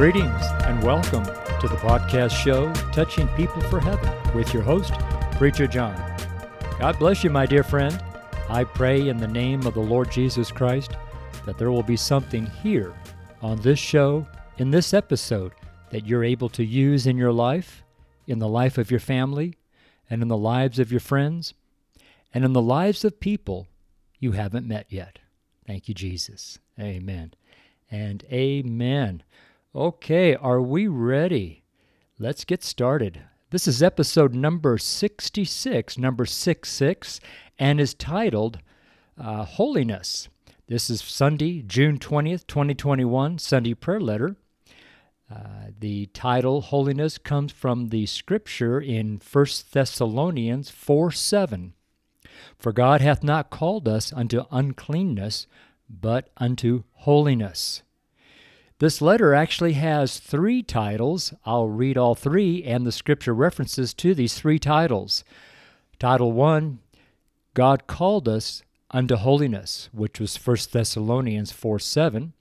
Greetings and welcome to the podcast show, Touching People for Heaven, with your host, Preacher John. God bless you, my dear friend. I pray in the name of the Lord Jesus Christ that there will be something here on this show, in this episode, that you're able to use in your life, in the life of your family, and in the lives of your friends, and in the lives of people you haven't met yet. Thank you, Jesus. Amen. And amen. Okay, are we ready? Let's get started. This is episode number 66, and is titled Holiness. This is Sunday, June 20th, 2021, Sunday prayer letter. The title, Holiness, comes from the scripture in 1 Thessalonians 4:7. For God hath not called us unto uncleanness, but unto holiness. This letter actually has three titles. I'll read all three and the scripture references to these three titles. Title 1, God called us unto holiness, which was 1 Thessalonians 4:7.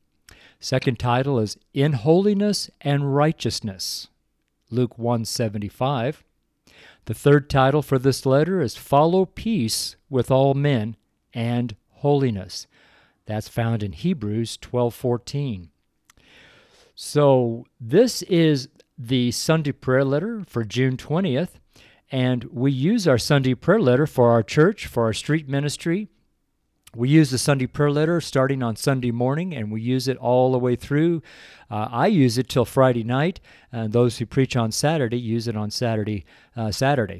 Second title is In Holiness and Righteousness, Luke 1:75. The third title for this letter is Follow Peace with All Men and Holiness. That's found in Hebrews 12:14. So this is the Sunday prayer letter for June 20th, and we use our Sunday prayer letter for our church, for our street ministry. We use the Sunday prayer letter starting on Sunday morning, and we use it all the way through. I use it till Friday night, and those who preach on Saturday use it on Saturday. I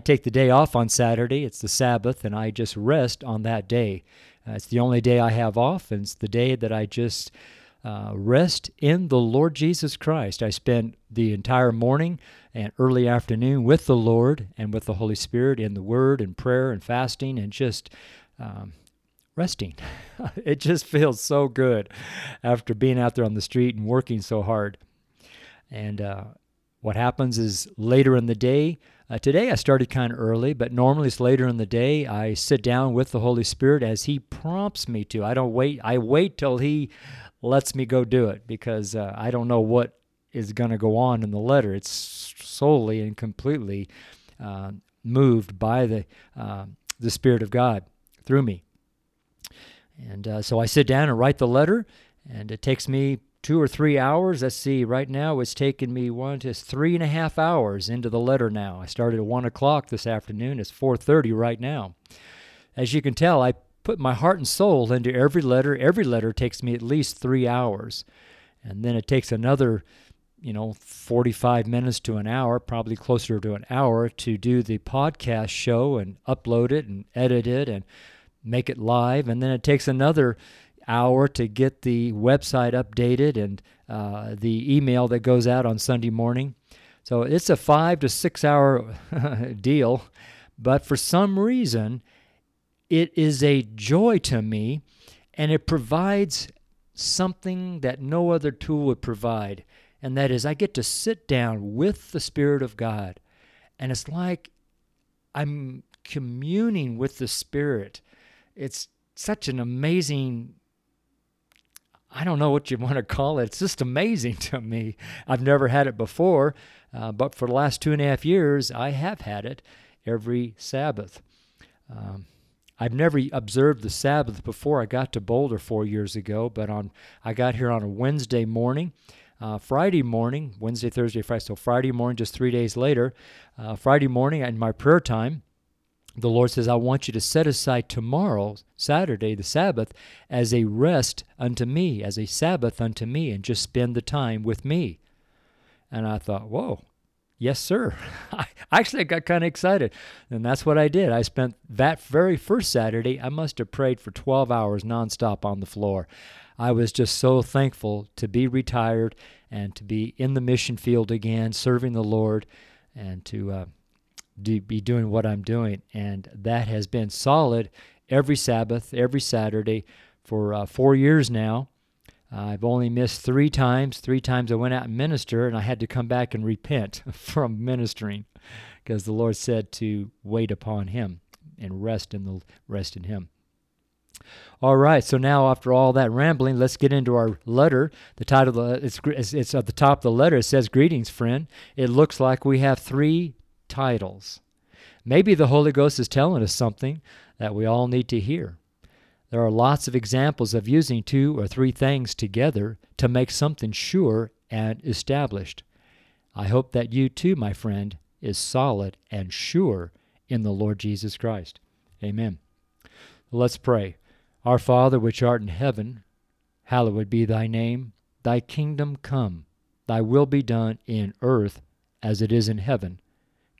take the day off on Saturday. It's the Sabbath, and I just rest on that day. It's the only day I have off, and it's the day that I just rest in the Lord Jesus Christ. I spend the entire morning and early afternoon with the Lord and with the Holy Spirit in the Word and prayer and fasting and just resting. It just feels so good after being out there on the street and working so hard. And what happens is later in the day, today I started kind of early, but normally it's later in the day. I sit down with the Holy Spirit as He prompts me to. I don't wait. I wait till He lets me go do it because I don't know what is going to go on in the letter. It's solely and completely moved by the Spirit of God through me. And so I sit down and write the letter, and it takes me 2 or 3 hours. Let's see, right now it's taken me 3.5 hours into the letter now. I started at 1 o'clock this afternoon. It's 4:30 right now. As you can tell, I put my heart and soul into every letter. Every letter takes me at least 3 hours. And then it takes another, 45 minutes to an hour, probably closer to an hour, to do the podcast show and upload it and edit it and make it live. And then it takes another hour to get the website updated and the email that goes out on Sunday morning. So it's a 5 to 6 hour deal, but for some reason, it is a joy to me, and it provides something that no other tool would provide, and that is I get to sit down with the Spirit of God, and it's like I'm communing with the Spirit. It's such an amazing, I don't know what you want to call it. It's just amazing to me. I've never had it before, but for the last 2.5 years, I have had it every Sabbath. I've never observed the Sabbath before I got to Boulder 4 years ago, but I got here on a Wednesday morning, Friday morning, Wednesday, Thursday, Friday, so Friday morning, just 3 days later, Friday morning in my prayer time, the Lord says, I want you to set aside tomorrow, Saturday, the Sabbath, as a rest unto me, as a Sabbath unto me, and just spend the time with me. And I thought, whoa. Yes, sir. I got kind of excited, and that's what I did. I spent that very first Saturday, I must have prayed for 12 hours nonstop on the floor. I was just so thankful to be retired and to be in the mission field again, serving the Lord, and to be doing what I'm doing. And that has been solid every Sabbath, every Saturday for 4 years now. I've only missed 3 times. 3 times I went out and ministered, and I had to come back and repent from ministering because the Lord said to wait upon Him and rest in Him. All right, so now after all that rambling, let's get into our letter. The title, it's at the top of the letter. It says, "Greetings, friend." It looks like we have three titles. Maybe the Holy Ghost is telling us something that we all need to hear. There are lots of examples of using two or three things together to make something sure and established. I hope that you too, my friend, is solid and sure in the Lord Jesus Christ. Amen. Let's pray. Our Father, which art in heaven, hallowed be thy name. Thy kingdom come, thy will be done in earth as it is in heaven.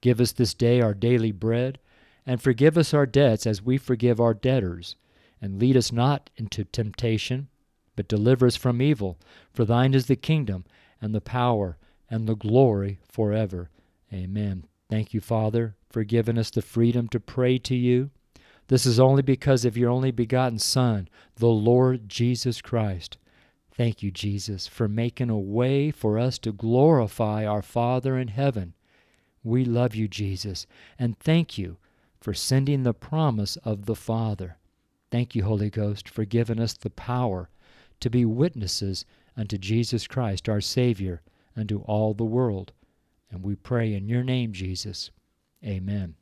Give us this day our daily bread, and forgive us our debts as we forgive our debtors. And lead us not into temptation, but deliver us from evil. For thine is the kingdom, and the power, and the glory forever. Amen. Thank you, Father, for giving us the freedom to pray to you. This is only because of your only begotten Son, the Lord Jesus Christ. Thank you, Jesus, for making a way for us to glorify our Father in heaven. We love you, Jesus, and thank you for sending the promise of the Father. Thank you, Holy Ghost, for giving us the power to be witnesses unto Jesus Christ, our Savior, unto all the world. And we pray in your name, Jesus. Amen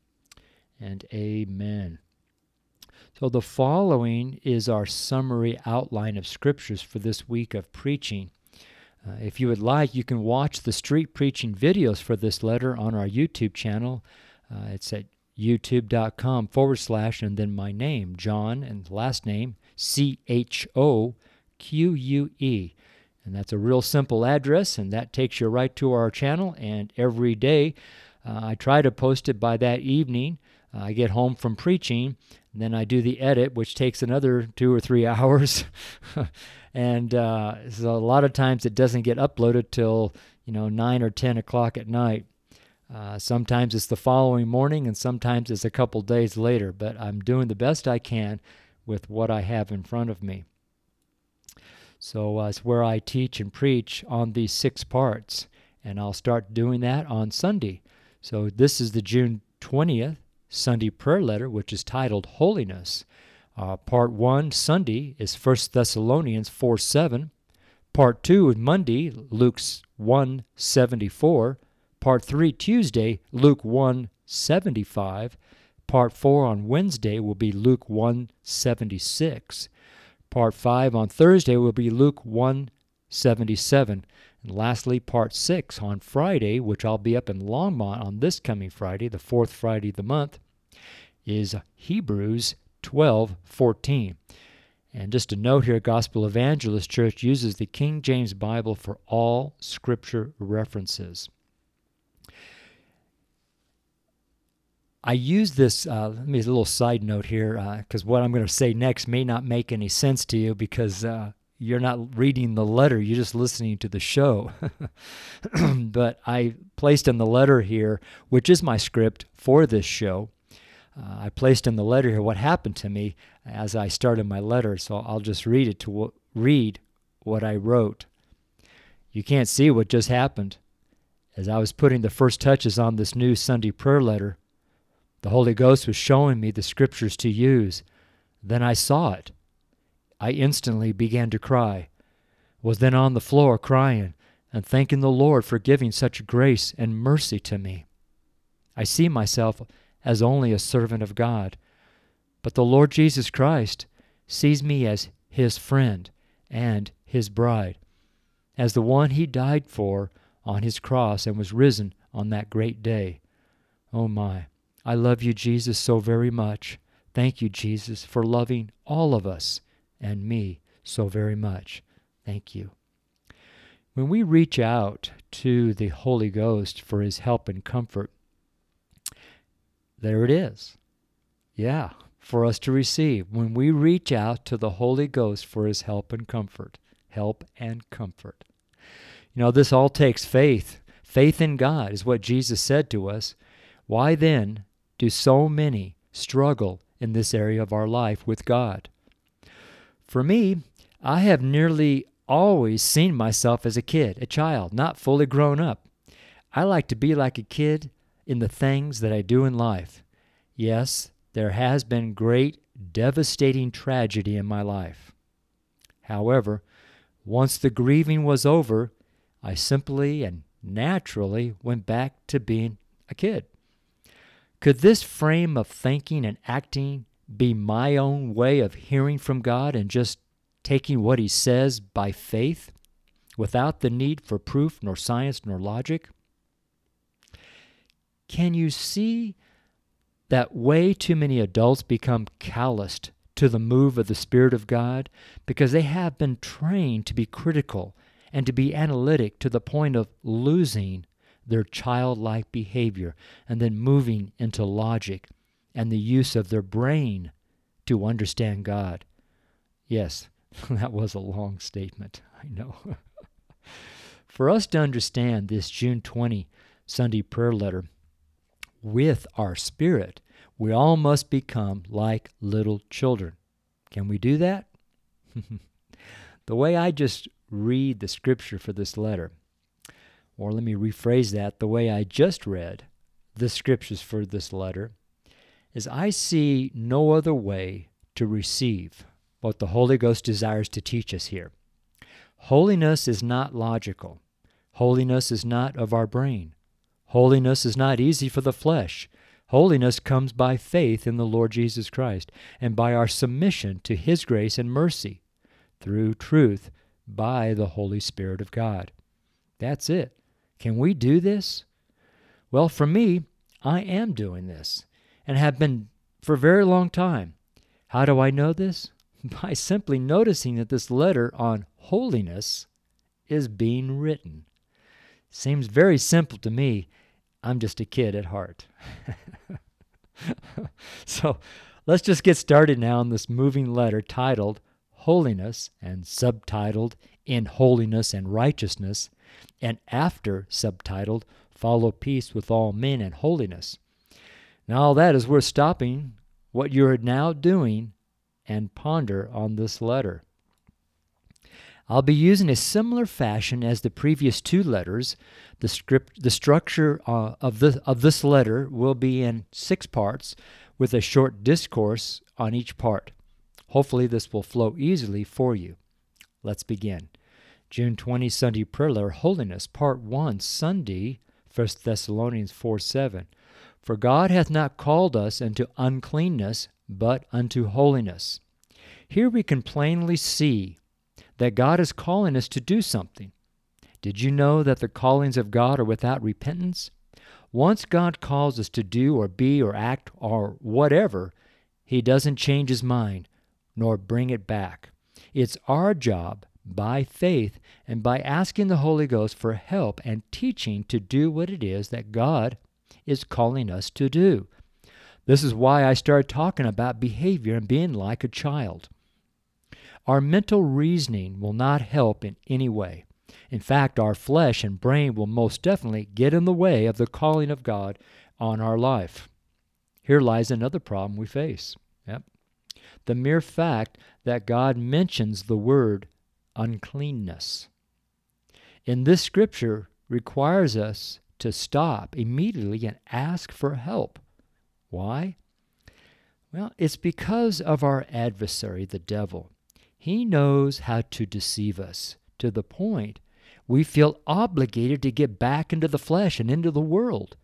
and amen. So the following is our summary outline of scriptures for this week of preaching. If you would like, you can watch the street preaching videos for this letter on our YouTube channel. It's at youtube.com/ and then my name, John, and last name, Choque. And that's a real simple address, and that takes you right to our channel. And every day, I try to post it by that evening. I get home from preaching, and then I do the edit, which takes another 2 or 3 hours. And so a lot of times it doesn't get uploaded till 9 or 10 o'clock at night. Sometimes it's the following morning, and sometimes it's a couple days later. But I'm doing the best I can with what I have in front of me. So it's where I teach and preach on these 6 parts, and I'll start doing that on Sunday. So this is the June 20th Sunday prayer letter, which is titled Holiness. Part 1, Sunday, is 1 Thessalonians 4:7. Part 2, Monday, Luke 1:74. Part 3, Tuesday, Luke 1:75. Part 4 on Wednesday will be Luke 1:76. Part 5 on Thursday will be Luke 1:77. And lastly, Part 6 on Friday, which I'll be up in Longmont on this coming Friday, the 4th Friday of the month, is Hebrews 12:14. And just a note here, Gospel Evangelist Church uses the King James Bible for all Scripture references. I use this, let me do a little side note here, because what I'm going to say next may not make any sense to you because you're not reading the letter, you're just listening to the show. But I placed in the letter here, which is my script for this show, I placed in the letter here what happened to me as I started my letter, so I'll just read it read what I wrote. You can't see what just happened. As I was putting the first touches on this new Sunday prayer letter, the Holy Ghost was showing me the scriptures to use. Then I saw it. I instantly began to cry, was then on the floor crying and thanking the Lord for giving such grace and mercy to me. I see myself as only a servant of God, but the Lord Jesus Christ sees me as his friend and his bride, as the one he died for on his cross and was risen on that great day. Oh my, I love you, Jesus, so very much. Thank you, Jesus, for loving all of us and me so very much. Thank you. When we reach out to the Holy Ghost for his help and comfort, there it is. Yeah, for us to receive. When we reach out to the Holy Ghost for his help and comfort. Help and comfort. This all takes faith. Faith in God is what Jesus said to us. Why then do so many struggle in this area of our life with God? For me, I have nearly always seen myself as a kid, a child, not fully grown up. I like to be like a kid in the things that I do in life. Yes, there has been great devastating tragedy in my life. However, once the grieving was over, I simply and naturally went back to being a kid. Could this frame of thinking and acting be my own way of hearing from God and just taking what He says by faith without the need for proof nor science nor logic? Can you see that way too many adults become calloused to the move of the Spirit of God because they have been trained to be critical and to be analytic to the point of losing their childlike behavior and then moving into logic and the use of their brain to understand God? Yes, that was a long statement, I know. For us to understand this June 20 Sunday prayer letter with our spirit, we all must become like little children. Can we do that? The way I just read the scripture for this letter, or let me rephrase that, the way I just read the scriptures for this letter, is I see no other way to receive what the Holy Ghost desires to teach us here. Holiness is not logical. Holiness is not of our brain. Holiness is not easy for the flesh. Holiness comes by faith in the Lord Jesus Christ and by our submission to His grace and mercy through truth by the Holy Spirit of God. That's it. Can we do this? Well, for me, I am doing this and have been for a very long time. How do I know this? By simply noticing that this letter on holiness is being written. Seems very simple to me. I'm just a kid at heart. So let's just get started now on this moving letter titled Holiness and subtitled In Holiness and Righteousness, and after subtitled Follow Peace with All Men and Holiness. Now all that is worth stopping what you're now doing and ponder on this letter. I'll be using a similar fashion as the previous two letters. The structure of this letter will be in 6 parts with a short discourse on each part. Hopefully this will flow easily for you. Let's begin. June 20 Sunday Prayer Letter, Holiness, Part 1, Sunday, 1 Thessalonians 4:7. For God hath not called us unto uncleanness, but unto holiness. Here we can plainly see that God is calling us to do something. Did you know that the callings of God are without repentance? Once God calls us to do or be or act or whatever, He doesn't change His mind nor bring it back. It's our job by faith and by asking the Holy Ghost for help and teaching to do what it is that God is calling us to do. This is why I started talking about behavior and being like a child. Our mental reasoning will not help in any way. In fact, our flesh and brain will most definitely get in the way of the calling of God on our life. Here lies another problem we face. Yep. The mere fact that God mentions the word uncleanness in this scripture requires us to stop immediately and ask for help. Why? Well, it's because of our adversary, the devil. He knows how to deceive us to the point we feel obligated to get back into the flesh and into the world.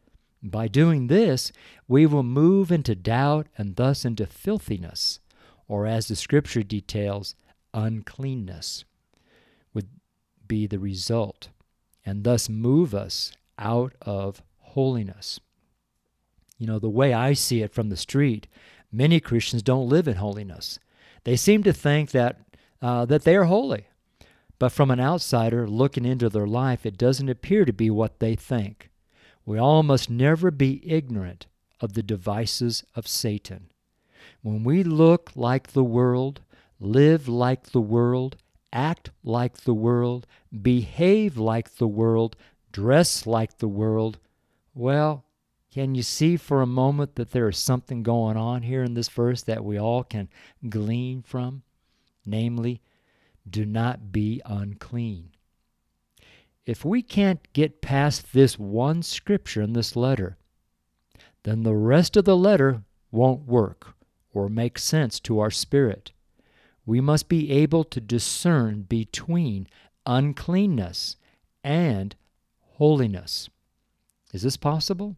By doing this, we will move into doubt and thus into filthiness, or as the scripture details, uncleanness would be the result, and thus move us out of holiness. You know, the way I see it from the street, many Christians don't live in holiness. They seem to think that they are holy. But from an outsider looking into their life, it doesn't appear to be what they think. We all must never be ignorant of the devices of Satan. When we look like the world, live like the world, act like the world, behave like the world, dress like the world, well, can you see for a moment that there is something going on here in this verse that we all can glean from? Namely, do not be unclean. If we can't get past this one scripture in this letter, then the rest of the letter won't work or make sense to our spirit. We must be able to discern between uncleanness and holiness. Is this possible?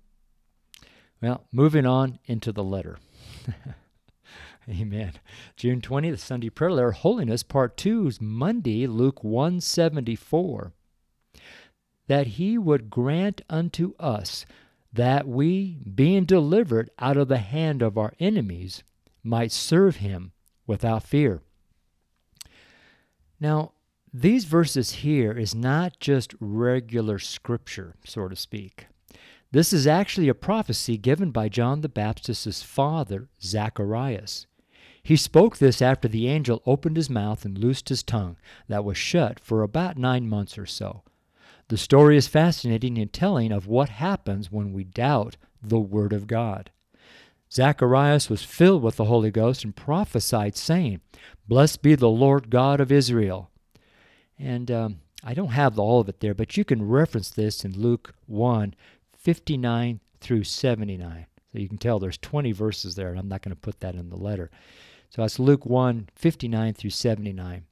Well, moving on into the letter. Amen. June 20th, Sunday Prayer Letter, Holiness, Part 2, Monday, Luke 1:74. That he would grant unto us that we, being delivered out of the hand of our enemies, might serve him without fear. Now, these verses here is not just regular scripture, so to speak. This is actually a prophecy given by John the Baptist's father, Zacharias. He spoke this after the angel opened his mouth and loosed his tongue that was shut for about 9 months or so. The story is fascinating in telling of what happens when we doubt the Word of God. Zacharias was filled with the Holy Ghost and prophesied, saying, "Blessed be the Lord God of Israel." And I don't have all of it there, but you can reference this in Luke 1, 59 through 79. So you can tell there's 20 verses there, and I'm not going to put that in the letter. So that's Luke 1, 59 through 79.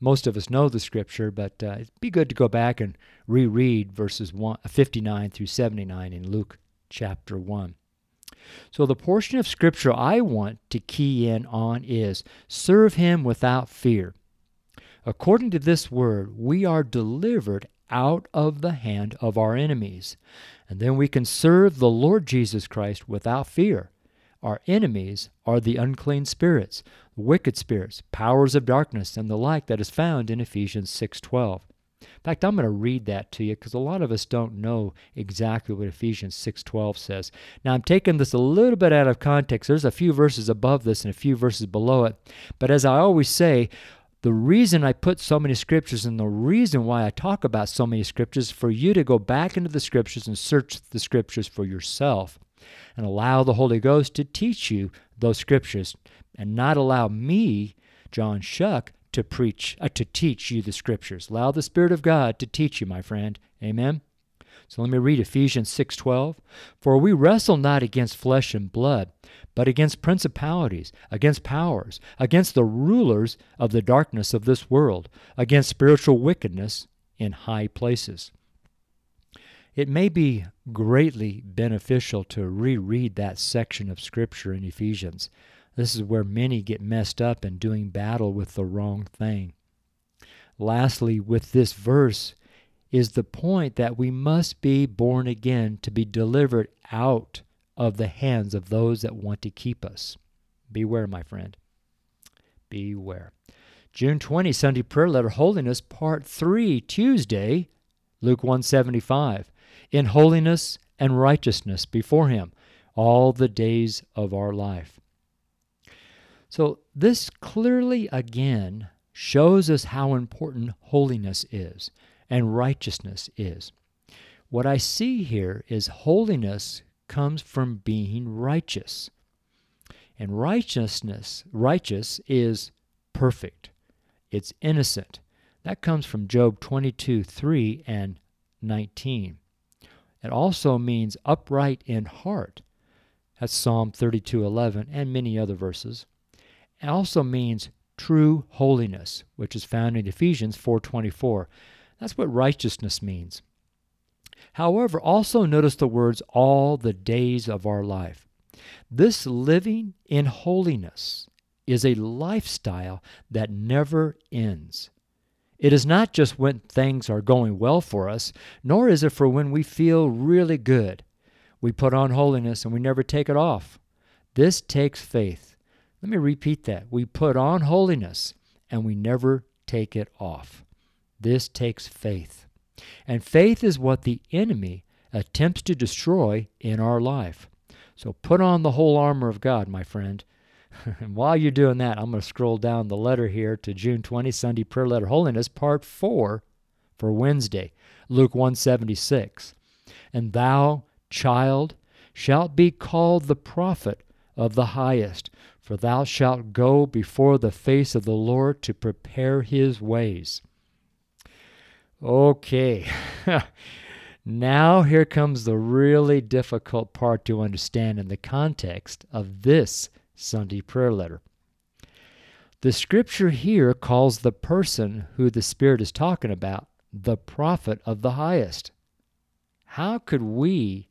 Most of us know the scripture, but it'd be good to go back and reread verses 59 through 79 in Luke chapter 1. So the portion of scripture I want to key in on is, serve him without fear. According to this word, we are delivered out of the hand of our enemies. And then we can serve the Lord Jesus Christ without fear. Our enemies are the unclean spirits, wicked spirits, powers of darkness, and the like that is found in Ephesians 6:12. In fact, I'm going to read that to you because a lot of us don't know exactly what Ephesians 6:12 says. Now, I'm taking this a little bit out of context. There's a few verses above this and a few verses below it. But as I always say, the reason I put so many scriptures and the reason why I talk about so many scriptures is for you to go back into the scriptures and search the scriptures for yourself and allow the Holy Ghost to teach you those scriptures and not allow me, John Shuck, to preach, to teach you the scriptures. Allow the Spirit of God to teach you, my friend. Amen? So let me read Ephesians 6:12. For we wrestle not against flesh and blood, but against principalities, against powers, against the rulers of the darkness of this world, against spiritual wickedness in high places. It may be greatly beneficial to reread that section of Scripture in Ephesians. This is where many get messed up in doing battle with the wrong thing. Lastly, with this verse is the point that we must be born again to be delivered out of the hands of those that want to keep us. Beware, my friend. Beware. June 20, Sunday Prayer Letter, Holiness, Part 3, Tuesday, Luke 1:75. In holiness and righteousness before him, all the days of our life. So this clearly, again, shows us how important holiness is. And righteousness is. What I see here is holiness comes from being righteous. And righteous is perfect. It's innocent. That comes from Job 22:3 and 19. It also means upright in heart. That's Psalm 32:11 and many other verses. It also means true holiness, which is found in Ephesians 4:24. That's what righteousness means. However, also notice the words, all the days of our life. This living in holiness is a lifestyle that never ends. It is not just when things are going well for us, nor is it for when we feel really good. We put on holiness and we never take it off. This takes faith. Let me repeat that. We put on holiness and we never take it off. This takes faith. And faith is what the enemy attempts to destroy in our life. So put on the whole armor of God, my friend. And while you're doing that, I'm going to scroll down the letter here to June 20, Sunday Prayer Letter Holiness, Part 4 for Wednesday, Luke 1:76. And thou, child, shalt be called the prophet of the highest, for thou shalt go before the face of the Lord to prepare his ways. Okay, now here comes the really difficult part to understand in the context of this Sunday prayer letter. The scripture here calls the person who the Spirit is talking about the prophet of the highest. How could we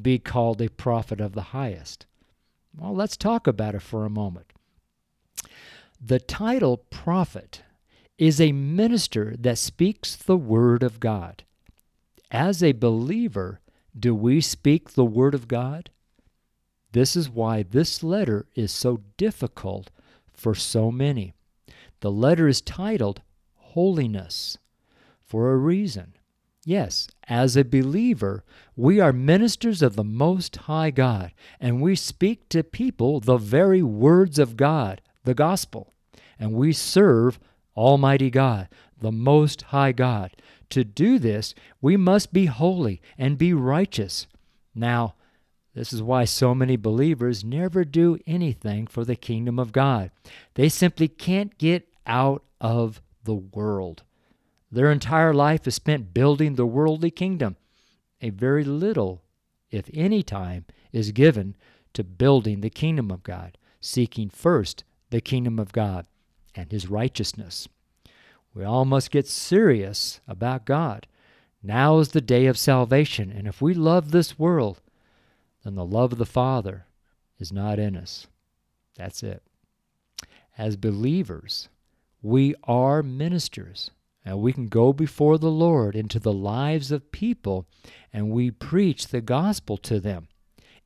be called a prophet of the highest? Well, let's talk about it for a moment. The title prophet is a minister that speaks the word of God. As a believer, do we speak the word of God? This is why this letter is so difficult for so many. The letter is titled Holiness for a reason. Yes, as a believer, we are ministers of the Most High God, and we speak to people the very words of God, the gospel, and we serve Almighty God, the Most High God. To do this, we must be holy and be righteous. Now, this is why so many believers never do anything for the kingdom of God. They simply can't get out of the world. Their entire life is spent building the worldly kingdom. A very little, if any time, is given to building the kingdom of God, seeking first the kingdom of God and His righteousness. We all must get serious about God. Now is the day of salvation, and if we love this world, then the love of the Father is not in us. That's it. As believers, we are ministers. And we can go before the Lord into the lives of people, and we preach the gospel to them.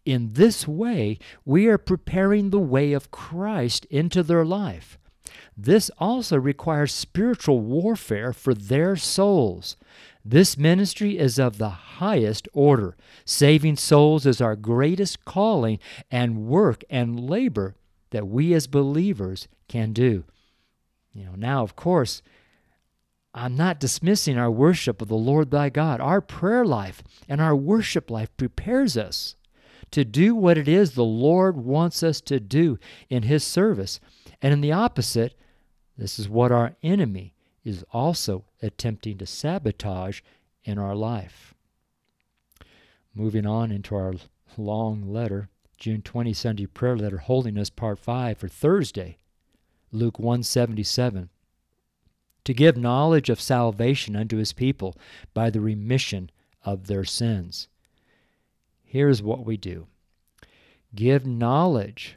In this way, we are preparing the way of Christ into their life. This also requires spiritual warfare for their souls. This ministry is of the highest order. Saving souls is our greatest calling and work and labor that we as believers can do. Now, of course, I'm not dismissing our worship of the Lord thy God. Our prayer life and our worship life prepares us to do what it is the Lord wants us to do in His service. And in the opposite, this is what our enemy is also attempting to sabotage in our life. Moving on into our long letter, June 20 Sunday prayer letter, Holiness Part 5 for Thursday, Luke 1:77. To give knowledge of salvation unto His people by the remission of their sins. Here's what we do. Give knowledge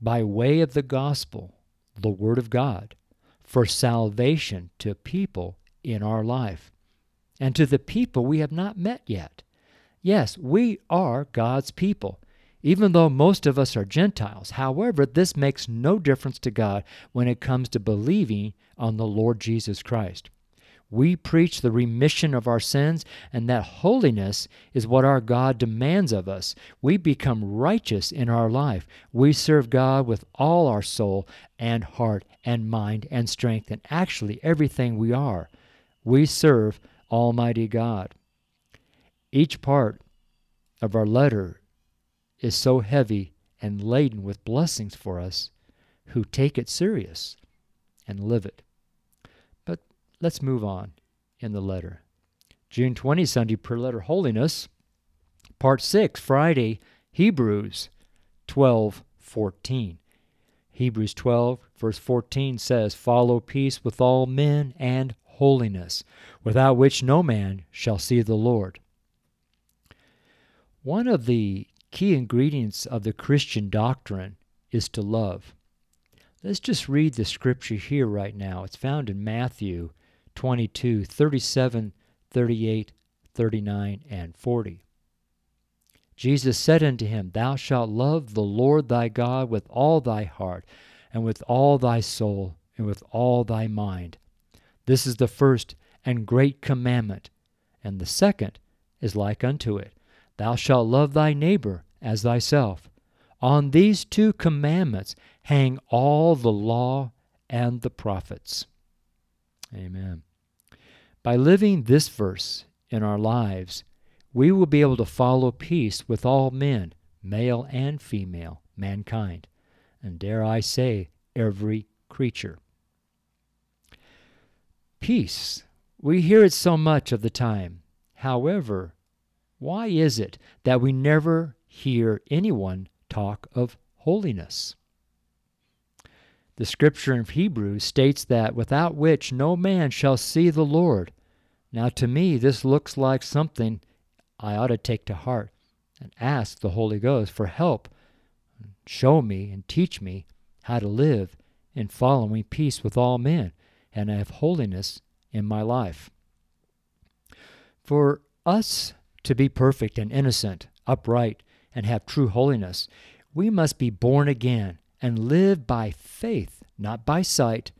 by way of the gospel, the word of God, for salvation to people in our life, and to the people we have not met yet. Yes, we are God's people, even though most of us are Gentiles. However, this makes no difference to God when it comes to believing on the Lord Jesus Christ. We preach the remission of our sins, and that holiness is what our God demands of us. We become righteous in our life. We serve God with all our soul and heart and mind and strength, and actually everything we are. We serve Almighty God. Each part of our letter is so heavy and laden with blessings for us who take it serious and live it. But let's move on in the letter. June 20 Sunday prayer letter, Holiness, Part 6, Friday, Hebrews 12:14. Hebrews 12, verse 14 says, Follow peace with all men and holiness, without which no man shall see the Lord. One of the key ingredients of the Christian doctrine is to love. Let's just read the scripture here right now. It's found in Matthew 22, 37, 38, 39, and 40. Jesus said unto him, Thou shalt love the Lord thy God with all thy heart, and with all thy soul, and with all thy mind. This is the first and great commandment, and the second is like unto it. Thou shalt love thy neighbor as thyself. On these two commandments hang all the law and the prophets. Amen. By living this verse in our lives, we will be able to follow peace with all men, male and female, mankind, and dare I say, every creature. Peace. We hear it so much of the time. However, why is it that we never hear anyone talk of holiness? The scripture in Hebrews states that without which no man shall see the Lord. Now to me, this looks like something I ought to take to heart and ask the Holy Ghost for help. Show me and teach me how to live in following peace with all men and have holiness in my life. For us to be perfect and innocent, upright, and have true holiness, we must be born again and live by faith, not by sight,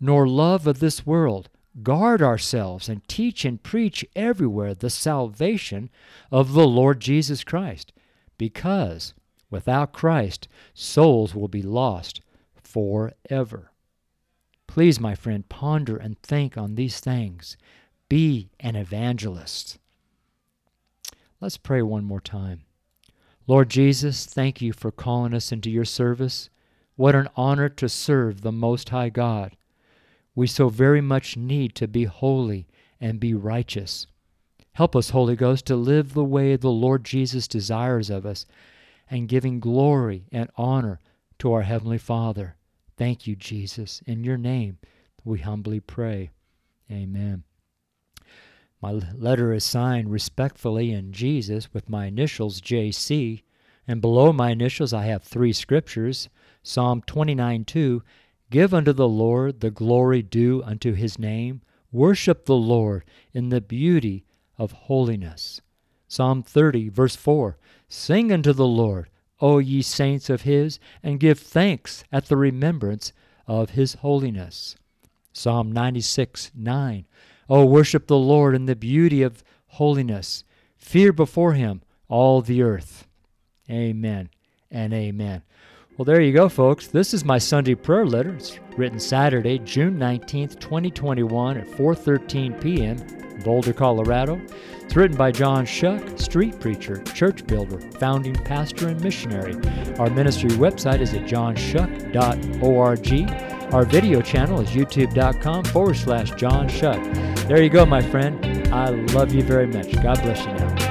nor love of this world. Guard ourselves and teach and preach everywhere the salvation of the Lord Jesus Christ, because without Christ, souls will be lost forever. Please, my friend, ponder and think on these things. Be an evangelist. Let's pray one more time. Lord Jesus, thank you for calling us into your service. What an honor to serve the Most High God. We so very much need to be holy and be righteous. Help us, Holy Ghost, to live the way the Lord Jesus desires of us and giving glory and honor to our Heavenly Father. Thank you, Jesus. In your name, we humbly pray. Amen. My letter is signed respectfully in Jesus with my initials JC, and below my initials I have three scriptures. Psalm 29:2, give unto the Lord the glory due unto his name. Worship the Lord in the beauty of holiness. Psalm 30:4, sing unto the Lord, O ye saints of his, and give thanks at the remembrance of his holiness. Psalm 96:9, O worship the Lord in the beauty of holiness. Fear before him all the earth. Amen and amen. Well, there you go, folks. This is my Sunday prayer letter. It's written Saturday, June 19th, 2021 at 4:13 p.m., Boulder, Colorado. It's written by John Shuck, street preacher, church builder, founding pastor, and missionary. Our ministry website is at johnshuck.org. Our video channel is youtube.com/John Shuck. There you go, my friend. I love you very much. God bless you now.